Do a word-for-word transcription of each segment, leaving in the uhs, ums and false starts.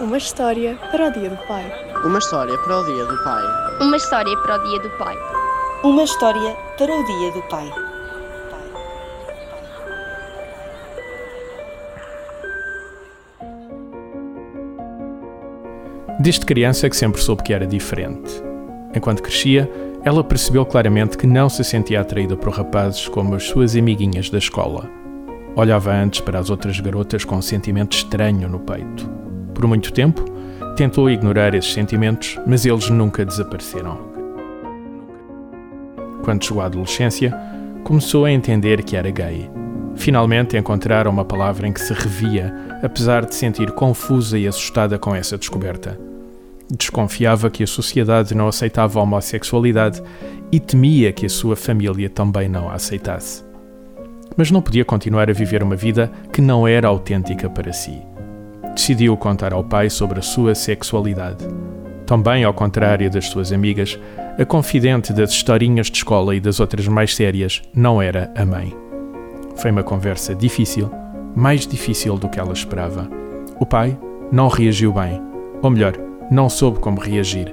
Uma história para o Dia do Pai. Uma história para o Dia do Pai. Uma história para o Dia do Pai. Uma história para o Dia do Pai. Desde criança que sempre soube que era diferente. Enquanto crescia, ela percebeu claramente que não se sentia atraída por rapazes como as suas amiguinhas da escola. Olhava antes para as outras garotas com um sentimento estranho no peito. Por muito tempo, tentou ignorar esses sentimentos, mas eles nunca desapareceram. Quando chegou à adolescência, começou a entender que era gay. Finalmente encontraram uma palavra em que se revia, apesar de sentir confusa e assustada com essa descoberta. Desconfiava que a sociedade não aceitava a homossexualidade e temia que a sua família também não a aceitasse. Mas não podia continuar a viver uma vida que não era autêntica para si. Decidiu contar ao pai sobre a sua sexualidade. Também, ao contrário das suas amigas, a confidente das historinhas de escola e das outras mais sérias não era a mãe. Foi uma conversa difícil, mais difícil do que ela esperava. O pai não reagiu bem, ou melhor, não soube como reagir.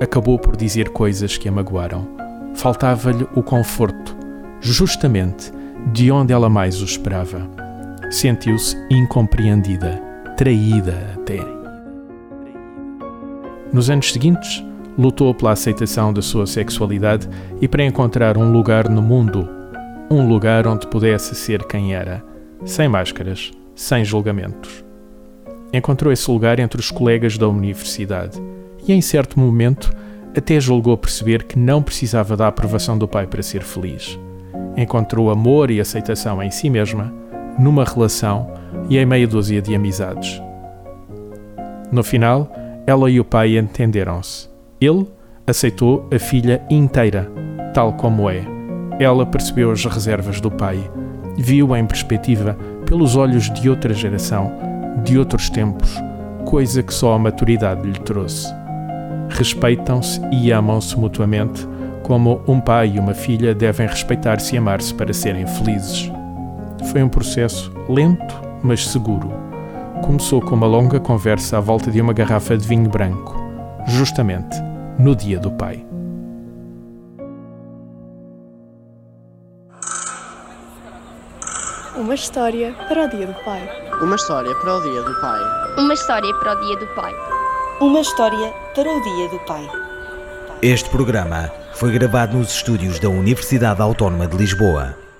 Acabou por dizer coisas que a magoaram. Faltava-lhe o conforto, justamente de onde ela mais o esperava. Sentiu-se incompreendida. Traída até. Nos anos seguintes, lutou pela aceitação da sua sexualidade e para encontrar um lugar no mundo, um lugar onde pudesse ser quem era, sem máscaras, sem julgamentos. Encontrou esse lugar entre os colegas da universidade e, em certo momento, até julgou perceber que não precisava da aprovação do pai para ser feliz. Encontrou amor e aceitação em si mesma, numa relação e em meia dúzia de amizades. No final, ela e o pai entenderam-se. Ele aceitou a filha inteira, tal como é. Ela percebeu as reservas do pai, viu-a em perspectiva pelos olhos de outra geração, de outros tempos, coisa que só a maturidade lhe trouxe. Respeitam-se e amam-se mutuamente, como um pai e uma filha devem respeitar-se e amar-se para serem felizes. Foi um processo lento, mas seguro. Começou com uma longa conversa à volta de uma garrafa de vinho branco, justamente no Dia do Pai. Uma história para o Dia do Pai. Uma história para o Dia do Pai. Uma história para o Dia do Pai. Uma história para o Dia do Pai. Este programa foi gravado nos estúdios da Universidade Autónoma de Lisboa.